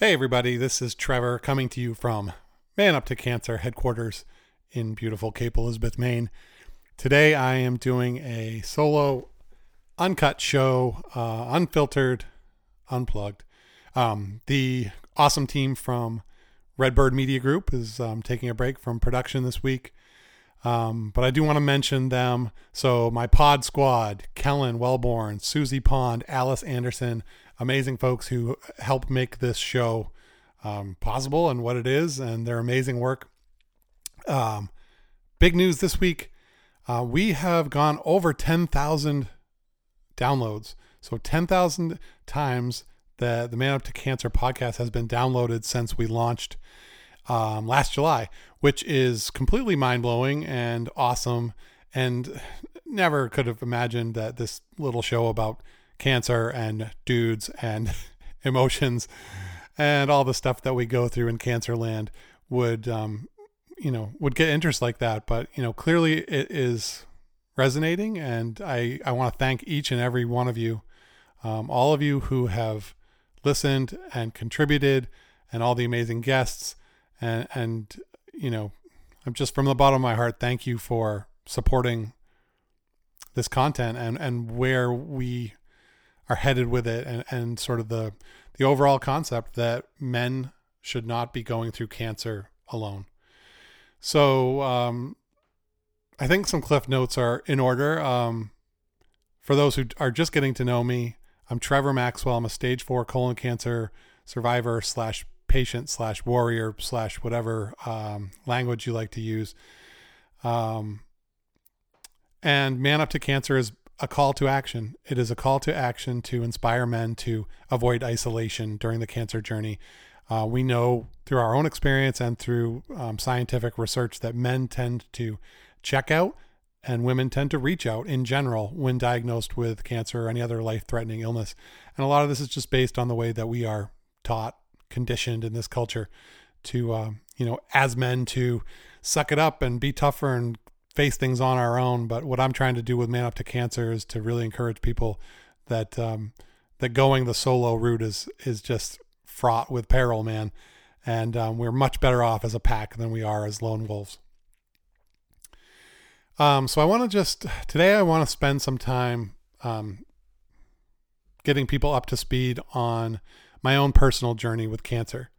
Hey everybody, this is Trevor coming to you from Man Up to Cancer headquarters in beautiful Cape Elizabeth, Maine. Today I am doing a solo, uncut show, unfiltered, unplugged. The awesome team from Redbird Media Group is taking a break from production this week, but I do want to mention them. So my pod squad, Kellen Wellborn, Susie Pond, Alice Anderson, amazing folks who help make this show possible and what it is, and their amazing work. Big news this week. We have gone over 10,000 downloads. So 10,000 times the Man Up to Cancer podcast has been downloaded since we launched last July, which is completely mind-blowing and awesome, and never could have imagined that this little show about cancer and dudes and emotions and all the stuff that we go through in Cancerland would get interest like that. But, clearly it is resonating, and I want to thank each and every one of you, all of you who have listened and contributed, and all the amazing guests. And I'm just, from the bottom of my heart, thank you for supporting this content and where we are headed with it, and sort of the overall concept that men should not be going through cancer alone. So I think some cliff notes are in order. For those who are just getting to know me, I'm Trevor Maxwell. I'm a stage 4 colon cancer survivor / patient / warrior / whatever language you like to use. And Man Up to Cancer is a call to action. It is a call to action to inspire men to avoid isolation during the cancer journey. We know through our own experience and through scientific research that men tend to check out and women tend to reach out in general when diagnosed with cancer or any other life-threatening illness. And a lot of this is just based on the way that we are taught, conditioned in this culture to, as men, to suck it up and be tougher and face things on our own. But what I'm trying to do with Man Up to Cancer is to really encourage people that that going the solo route is just fraught with peril, man. And we're much better off as a pack than we are as lone wolves. So I want to spend some time getting people up to speed on my own personal journey with cancer.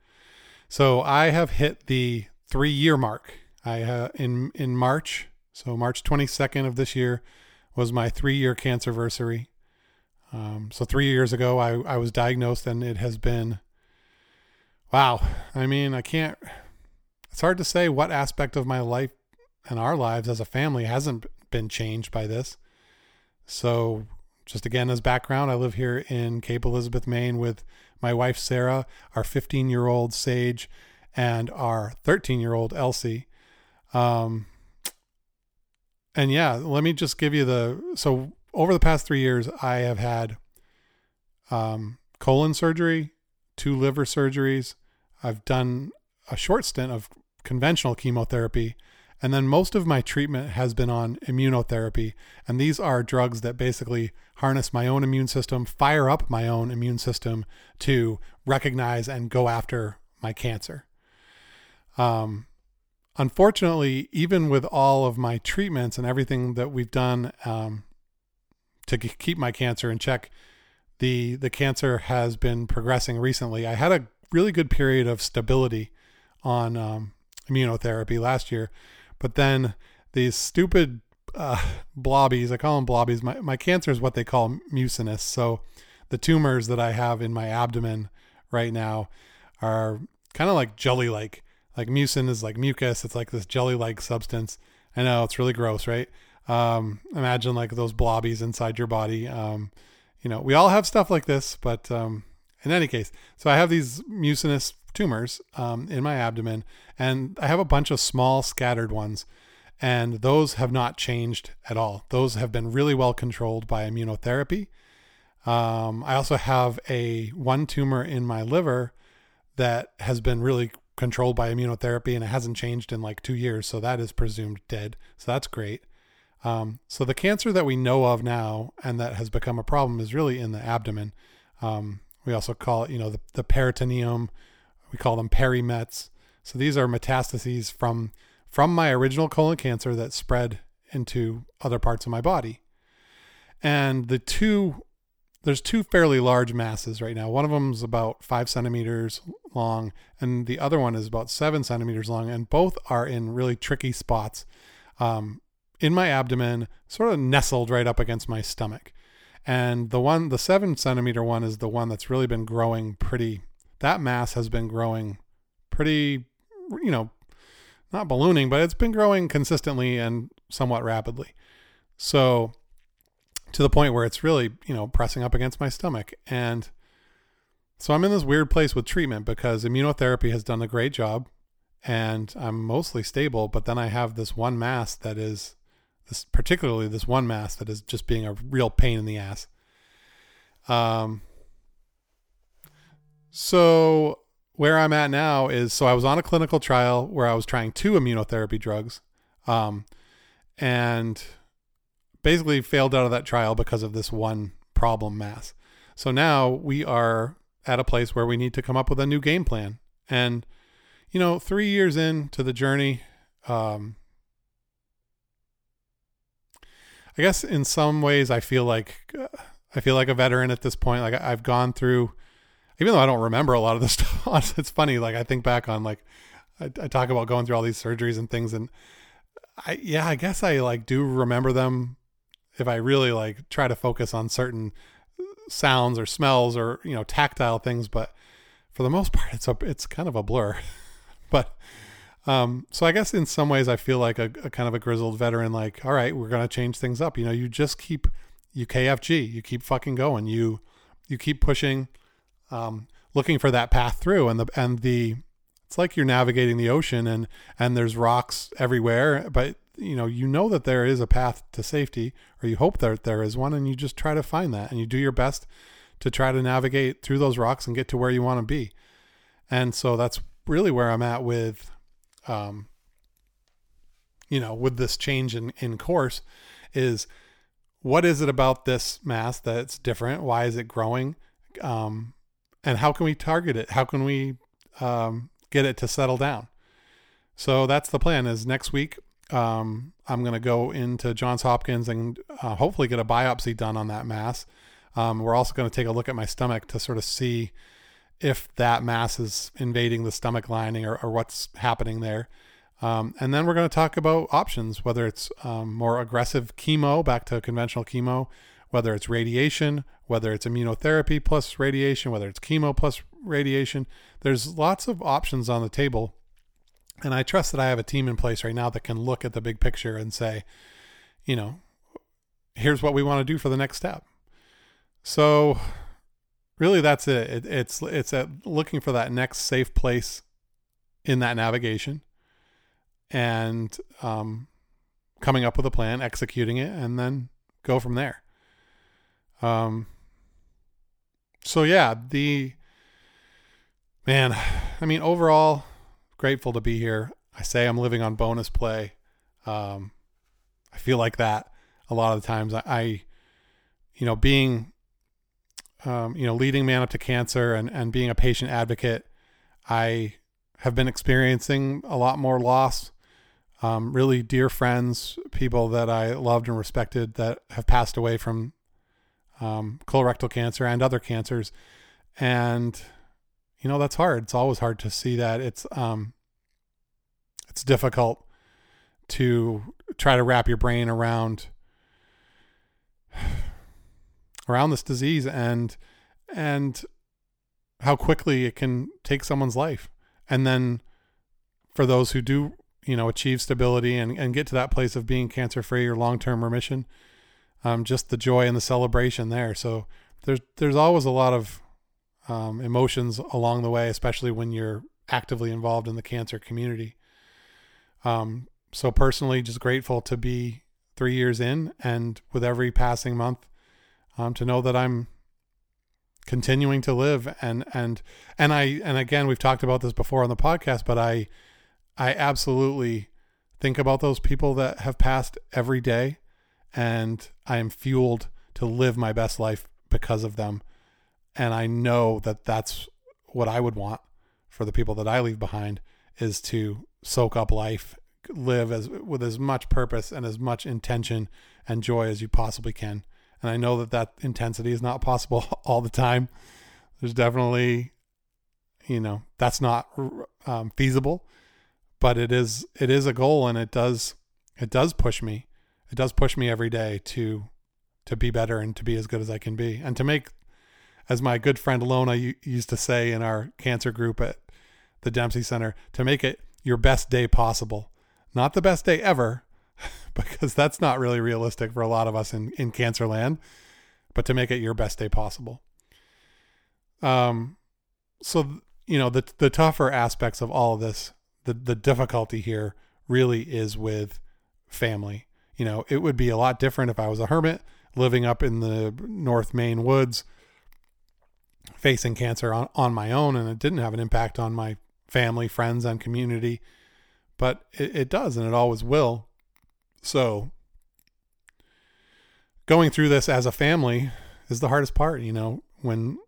So I have hit the 3-year mark. I in March. So March 22nd of this year was my 3-year cancerversary. So 3 years ago, I was diagnosed, and it has been, wow. I mean, it's hard to say what aspect of my life and our lives as a family hasn't been changed by this. So just again, as background, I live here in Cape Elizabeth, Maine with my wife, Sarah, our 15-year-old Sage, and our 13-year-old Elsie. And yeah, let me just give you so over the past 3 years, I have had colon surgery, 2 liver surgeries. I've done a short stint of conventional chemotherapy, and then most of my treatment has been on immunotherapy. And these are drugs that basically harness my own immune system, fire up my own immune system to recognize and go after my cancer. Unfortunately, even with all of my treatments and everything that we've done to keep my cancer in check, the cancer has been progressing recently. I had a really good period of stability on immunotherapy last year, but then these stupid blobbies, I call them blobbies. My cancer is what they call mucinous. So the tumors that I have in my abdomen right now are kind of like jelly-like. Like mucin is like mucus. It's like this jelly-like substance. I know it's really gross, right? Imagine like those blobbies inside your body. We all have stuff like this, but in any case, so I have these mucinous tumors in my abdomen, and I have a bunch of small scattered ones, and those have not changed at all. Those have been really well controlled by immunotherapy. I also have one tumor in my liver that has been really controlled by immunotherapy, and it hasn't changed in like 2 years. So that is presumed dead. So that's great. So the cancer that we know of now and that has become a problem is really in the abdomen. We also call it, the peritoneum, We call them perimets. So these are metastases from my original colon cancer that spread into other parts of my body. And there's two fairly large masses right now. One of them is about 5 centimeters long, and the other one is about 7 centimeters long. And both are in really tricky spots in my abdomen, sort of nestled right up against my stomach. And the 7 centimeter one is the one that's really been growing that mass has been growing pretty, not ballooning, but it's been growing consistently and somewhat rapidly. So to the point where it's really, pressing up against my stomach. And so I'm in this weird place with treatment because immunotherapy has done a great job and I'm mostly stable. But then I have this one mass that is just being a real pain in the ass. So where I'm at now is, I was on a clinical trial where I was trying 2 immunotherapy drugs, and basically failed out of that trial because of this one problem mass. So now we are at a place where we need to come up with a new game plan. And, 3 years into the journey, I guess in some ways I feel like a veteran at this point. Like I've gone through, even though I don't remember a lot of this stuff, it's funny. Like I think back on I talk about going through all these surgeries and things, and I guess I do remember them if I really try to focus on certain sounds or smells or, tactile things. But for the most part, it's kind of a blur. But, so I guess in some ways I feel like a kind of a grizzled veteran, all right, we're going to change things up. You just keep, you keep fucking going. You keep pushing, looking for that path through, and it's like you're navigating the ocean and there's rocks everywhere, but you know that there is a path to safety, or you hope that there is one, and you just try to find that and you do your best to try to navigate through those rocks and get to where you want to be. And so that's really where I'm at with, with this change in course is, what is it about this mass that's different? Why is it growing? And how can we target it? How can we, get it to settle down? So that's the plan, is next week, I'm going to go into Johns Hopkins and hopefully get a biopsy done on that mass. We're also going to take a look at my stomach to sort of see if that mass is invading the stomach lining or what's happening there. And then we're going to talk about options, whether it's more aggressive chemo, back to conventional chemo, whether it's radiation, whether it's immunotherapy plus radiation, whether it's chemo plus radiation. There's lots of options on the table. And I trust that I have a team in place right now that can look at the big picture and say, here's what we want to do for the next step. So really that's it. It's at looking for that next safe place in that navigation and, coming up with a plan, executing it, and then go from there. So yeah, overall, grateful to be here. I say I'm living on bonus play. I feel like that a lot of the times. I being, leading Man Up to Cancer and being a patient advocate, I have been experiencing a lot more loss. Really dear friends, people that I loved and respected that have passed away from colorectal cancer and other cancers. And, that's hard. It's always hard to see that. It's difficult to try to wrap your brain around this disease and how quickly it can take someone's life. And then for those who do, achieve stability and get to that place of being cancer-free or long-term remission, just the joy and the celebration there. So there's always a lot of emotions along the way, especially when you're actively involved in the cancer community. So personally, just grateful to be 3 years in, and with every passing month, to know that I'm continuing to live. And again, we've talked about this before on the podcast, but I absolutely think about those people that have passed every day. And I am fueled to live my best life because of them. And I know that that's what I would want for the people that I leave behind is to soak up life, live as with as much purpose and as much intention and joy as you possibly can. And I know that that intensity is not possible all the time. There's definitely, you know, that's not feasible, but it is a goal, and it does push me. It does push me every day to be better and to be as good as I can be, and to make, as my good friend Lona used to say in our cancer group at the Dempsey Center, to make it your best day possible. Not the best day ever, because that's not really realistic for a lot of us in Cancerland, but to make it your best day possible. So, you know, the tougher aspects of all of this, the difficulty here really is with family. You know, it would be a lot different if I was a hermit living up in the North Maine woods, facing cancer on my own, and it didn't have an impact on my family, friends, and community, but it does, and it always will. So going through this as a family is the hardest part. You know, when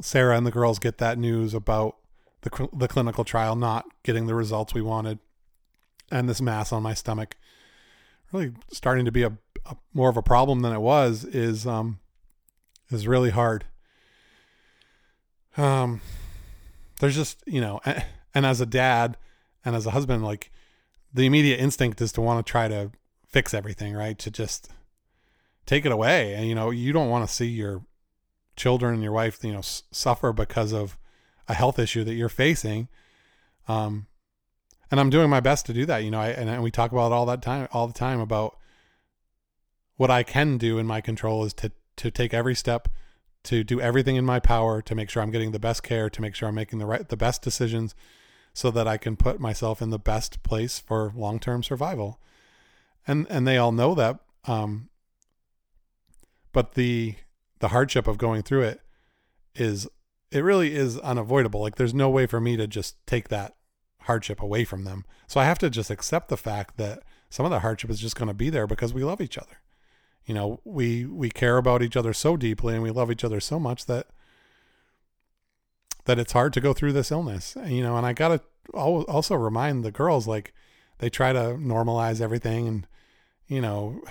Sarah and the girls get that news about the clinical trial not getting the results we wanted, and this mass on my stomach really starting to be a more of a problem than it was, is really hard. There's just, you know, and as a dad and as a husband, like, the immediate instinct is to want to try to fix everything, right? To just take it away. And, you know, you don't want to see your children and your wife, you know, suffer because of a health issue that you're facing. And I'm doing my best to do that. You know, and we talk about it all the time about what I can do in my control is to take every step, to do everything in my power to make sure I'm getting the best care, to make sure I'm making the best decisions so that I can put myself in the best place for long-term survival. And they all know that. But the hardship of going through it really is unavoidable. Like, there's no way for me to just take that hardship away from them. So I have to just accept the fact that some of the hardship is just going to be there because we love each other. You know, we care about each other so deeply and we love each other so much that it's hard to go through this illness, you know. And I got to also remind the girls, like, they try to normalize everything, and, you know,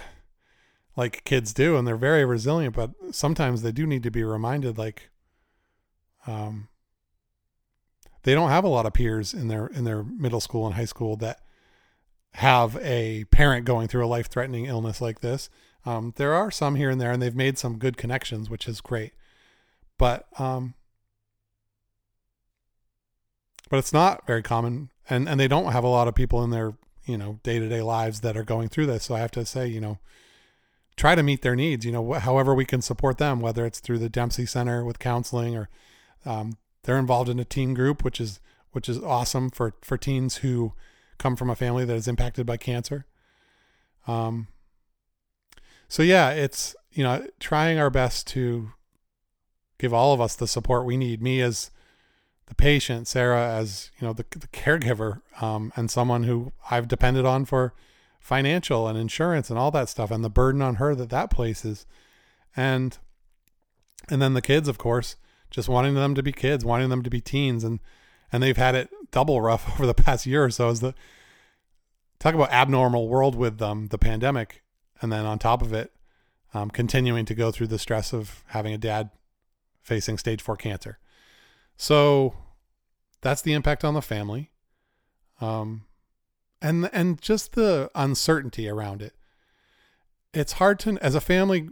like kids do, and they're very resilient, but sometimes they do need to be reminded, like, they don't have a lot of peers in their middle school and high school that have a parent going through a life-threatening illness like this. There are some here and there, and they've made some good connections, which is great, but it's not very common, and they don't have a lot of people in their, you know, day-to-day lives that are going through this. So I have to say, you know, try to meet their needs, you know, however we can support them, whether it's through the Dempsey Center with counseling, or, they're involved in a teen group, which is awesome for teens who come from a family that is impacted by cancer. So yeah, it's, you know, trying our best to give all of us the support we need. Me as the patient, Sarah as, you know, the caregiver, and someone who I've depended on for financial and insurance and all that stuff, and the burden on her that places, and then the kids, of course, just wanting them to be kids, wanting them to be teens, and they've had it double rough over the past year or so. Is the talk about abnormal world with the pandemic. And then on top of it, continuing to go through the stress of having a dad facing stage 4 cancer. So that's the impact on the family. And just the uncertainty around it. It's hard to, as a family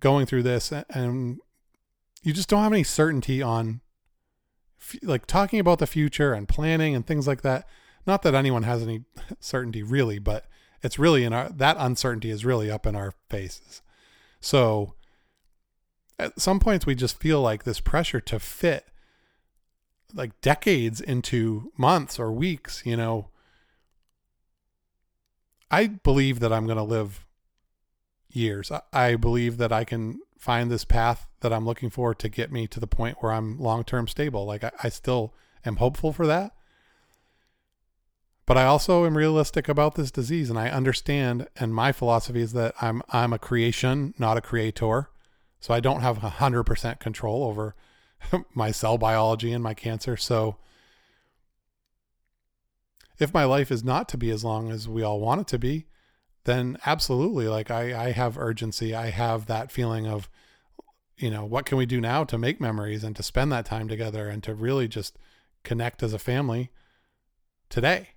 going through this, and you just don't have any certainty on, like, talking about the future and planning and things like that. Not that anyone has any certainty really, but it's really that uncertainty is really up in our faces. So at some points we just feel like this pressure to fit, like, decades into months or weeks. You know, I believe that I'm going to live years. I believe that I can find this path that I'm looking for to get me to the point where I'm long-term stable. Like, I still am hopeful for that. But I also am realistic about this disease, and I understand, and my philosophy is that I'm a creation, not a creator. So I don't have 100% control over my cell biology and my cancer. So if my life is not to be as long as we all want it to be, then absolutely, like I have urgency. I have that feeling of, you know, what can we do now to make memories and to spend that time together and to really just connect as a family today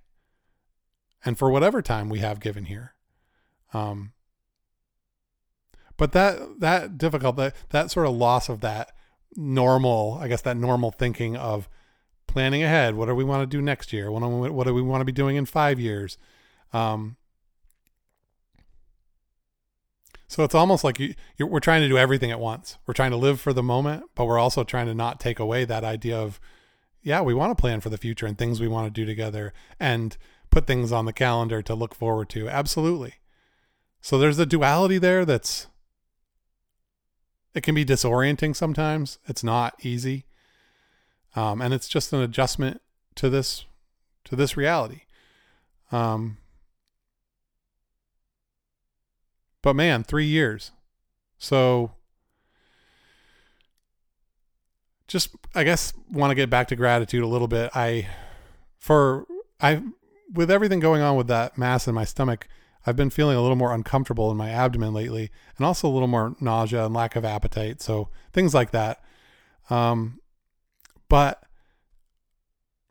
and for whatever time we have given here. But that difficult, that sort of loss of that normal, I guess that normal thinking of planning ahead. What do we want to do next year? What do we want to be doing in 5 years? So it's almost like we're trying to do everything at once. We're trying to live for the moment, but we're also trying to not take away that idea of, yeah, we want to plan for the future and things we want to do together and put things on the calendar to look forward to. Absolutely. So there's a duality there it can be disorienting sometimes. It's not easy. And it's just an adjustment to this reality. But man, 3 years. So just, I guess, want to get back to gratitude a little bit. With everything going on with that mass in my stomach, I've been feeling a little more uncomfortable in my abdomen lately, and also a little more nausea and lack of appetite. So things like that. But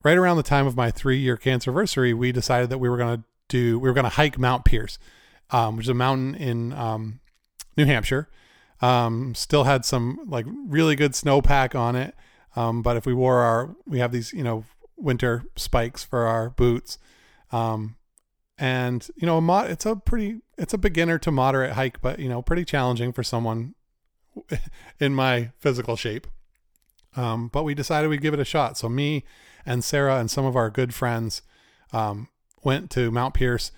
right around the time of my 3-year cancerversary, we decided that we were going to hike Mount Pierce, which is a mountain in New Hampshire. Still had some like really good snowpack on it. But if we wore we have these, you know, winter spikes for our boots. And, you know, it's a beginner to moderate hike, but, you know, pretty challenging for someone in my physical shape. But we decided we'd give it a shot. So me and Sarah and some of our good friends went to Mount Pierce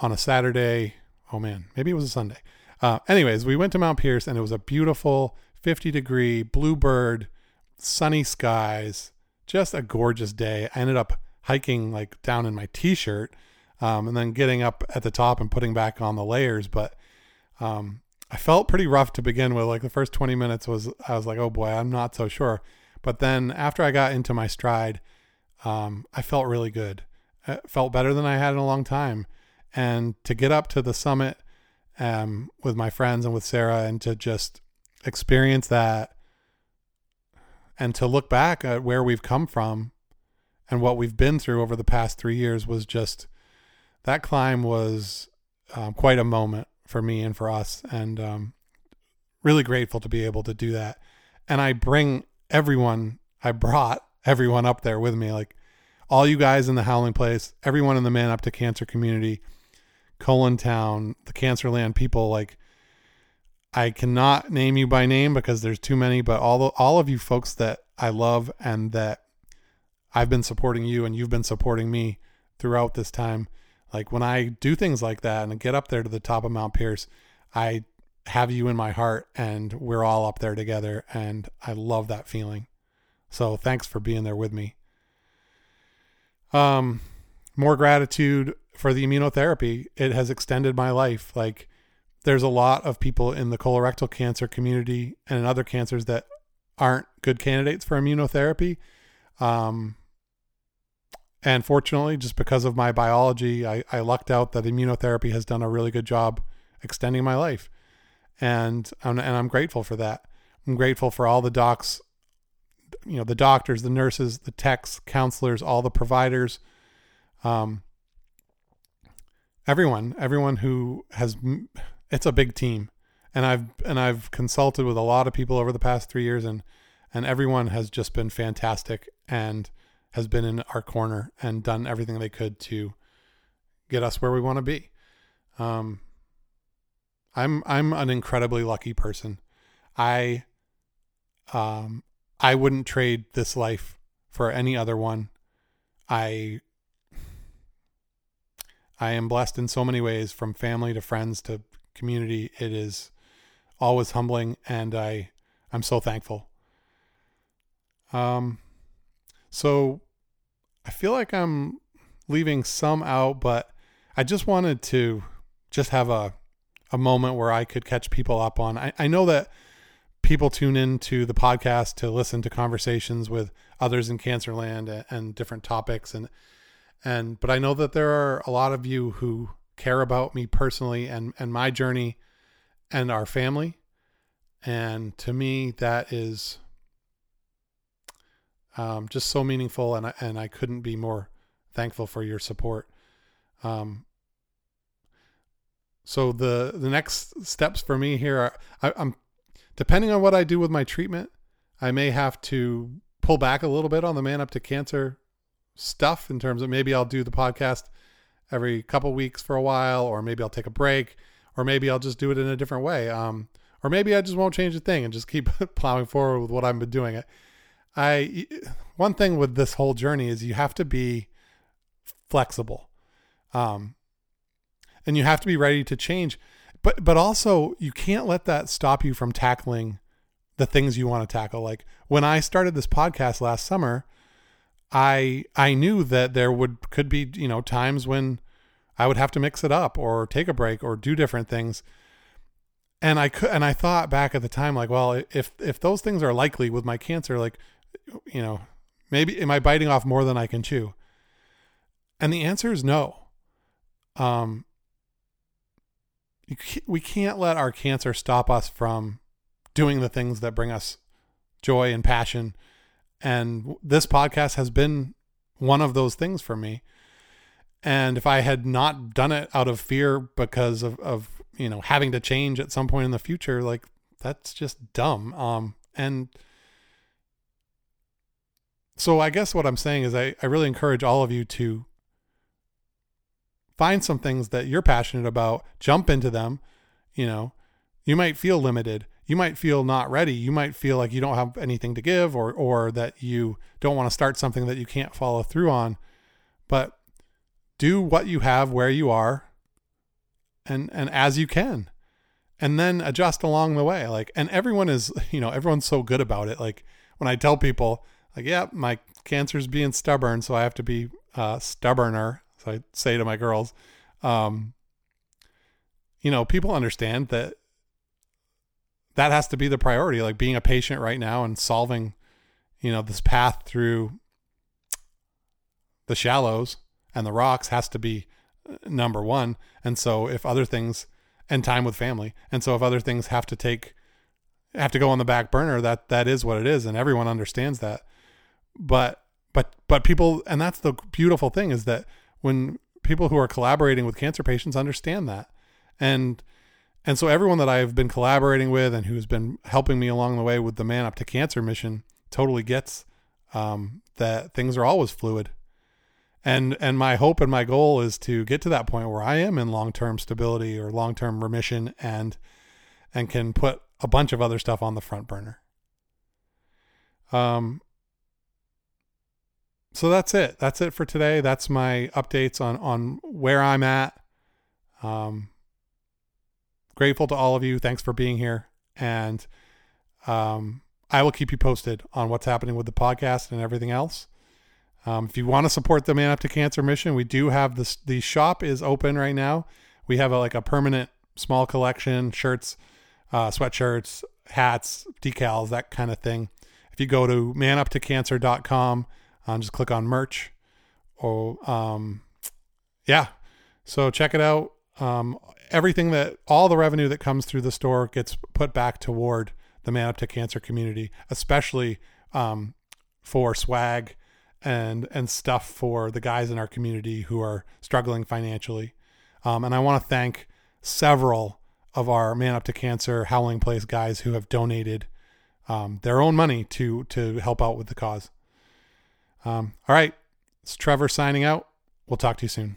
on a Saturday. Oh man, maybe it was a Sunday. Anyways, we went to Mount Pierce, and it was a beautiful 50-degree bluebird, sunny skies, just a gorgeous day. I ended up hiking like down in my t-shirt. And then getting up at the top and putting back on the layers. But I felt pretty rough to begin with. Like the first 20 minutes I was like, oh boy, I'm not so sure. But then after I got into my stride, I felt really good. It felt better than I had in a long time. And to get up to the summit with my friends and with Sarah, and to just experience that and to look back at where we've come from and what we've been through over the past 3 years was just... That climb was quite a moment for me and for us, and really grateful to be able to do that. And I brought everyone up there with me, like all you guys in the Howling Place, everyone in the Man Up to Cancer community, Colon Town, the Cancerland people. Like, I cannot name you by name because there's too many, but all of you folks that I love and that I've been supporting you and you've been supporting me throughout this time. Like when I do things like that and get up there to the top of Mount Pierce, I have you in my heart, and we're all up there together, and I love that feeling. So thanks for being there with me. More gratitude for the immunotherapy. It has extended my life. Like there's a lot of people in the colorectal cancer community and in other cancers that aren't good candidates for immunotherapy. And fortunately, just because of my biology, I lucked out that immunotherapy has done a really good job extending my life. And I'm grateful for that. I'm grateful for all the docs, you know, the doctors, the nurses, the techs, counselors, all the providers, everyone who has, it's a big team. And I've consulted with a lot of people over the past 3 years, and everyone has just been fantastic and has been in our corner and done everything they could to get us where we want to be. I'm an incredibly lucky person. I wouldn't trade this life for any other one. I am blessed in so many ways, from family to friends to community. It is always humbling, and I'm so thankful. So I feel like I'm leaving some out, but I just wanted to just have a moment where I could catch people up on. I know that people tune into the podcast to listen to conversations with others in Cancerland and different topics. And But I know that there are a lot of you who care about me personally and my journey and our family. And to me, that is just so meaningful. And I couldn't be more thankful for your support. So the next steps for me here are, I'm depending on what I do with my treatment, I may have to pull back a little bit on the Man Up to Cancer stuff, in terms of maybe I'll do the podcast every couple weeks for a while, or maybe I'll take a break, or maybe I'll just do it in a different way. Or maybe I just won't change a thing and just keep plowing forward with what I've been doing. One thing with this whole journey is you have to be flexible, and you have to be ready to change, but also you can't let that stop you from tackling the things you want to tackle. Like when I started this podcast last summer, I knew that there could be, times when I would have to mix it up or take a break or do different things. And I thought back at the time, like, well, if those things are likely with my cancer, like, maybe am I biting off more than I can chew? And the answer is no. We can't let our cancer stop us from doing the things that bring us joy and passion. And this podcast has been one of those things for me. And if I had not done it out of fear because of having to change at some point in the future, like, that's just dumb. And so I guess what I'm saying is I really encourage all of you to find some things that you're passionate about, jump into them. You might feel limited. You might feel not ready. You might feel like you don't have anything to give, or that you don't want to start something that you can't follow through on, but do what you have where you are and as you can, and then adjust along the way. Like, and everyone is, everyone's so good about it. Like when I tell people, like, yeah, my cancer's being stubborn, so I have to be stubborner. So I say to my girls, people understand that has to be the priority, like being a patient right now and solving, this path through the shallows and the rocks has to be number one. And so if other things, and time with family. And so if other things have to go on the back burner, that is what it is. And everyone understands that, but people, and that's the beautiful thing, is that when people who are collaborating with cancer patients understand that, and so everyone that I've been collaborating with and who's been helping me along the way with the Man Up to Cancer mission totally gets that things are always fluid. And my hope and my goal is to get to that point where I am in long-term stability or long-term remission and can put a bunch of other stuff on the front burner. So that's it. That's it for today. That's my updates on where I'm at. Grateful to all of you. Thanks for being here. And I will keep you posted on what's happening with the podcast and everything else. If you want to support the Man Up to Cancer mission, we do have this. The shop is open right now. We have a permanent small collection, shirts, sweatshirts, hats, decals, that kind of thing. If you go to manuptocancer.com, just click on merch. So check it out. Everything all the revenue that comes through the store gets put back toward the Man Up to Cancer community, especially for swag and stuff for the guys in our community who are struggling financially. And I want to thank several of our Man Up to Cancer Howling Place guys who have donated their own money to help out with the cause. All right. It's Trevor signing out. We'll talk to you soon.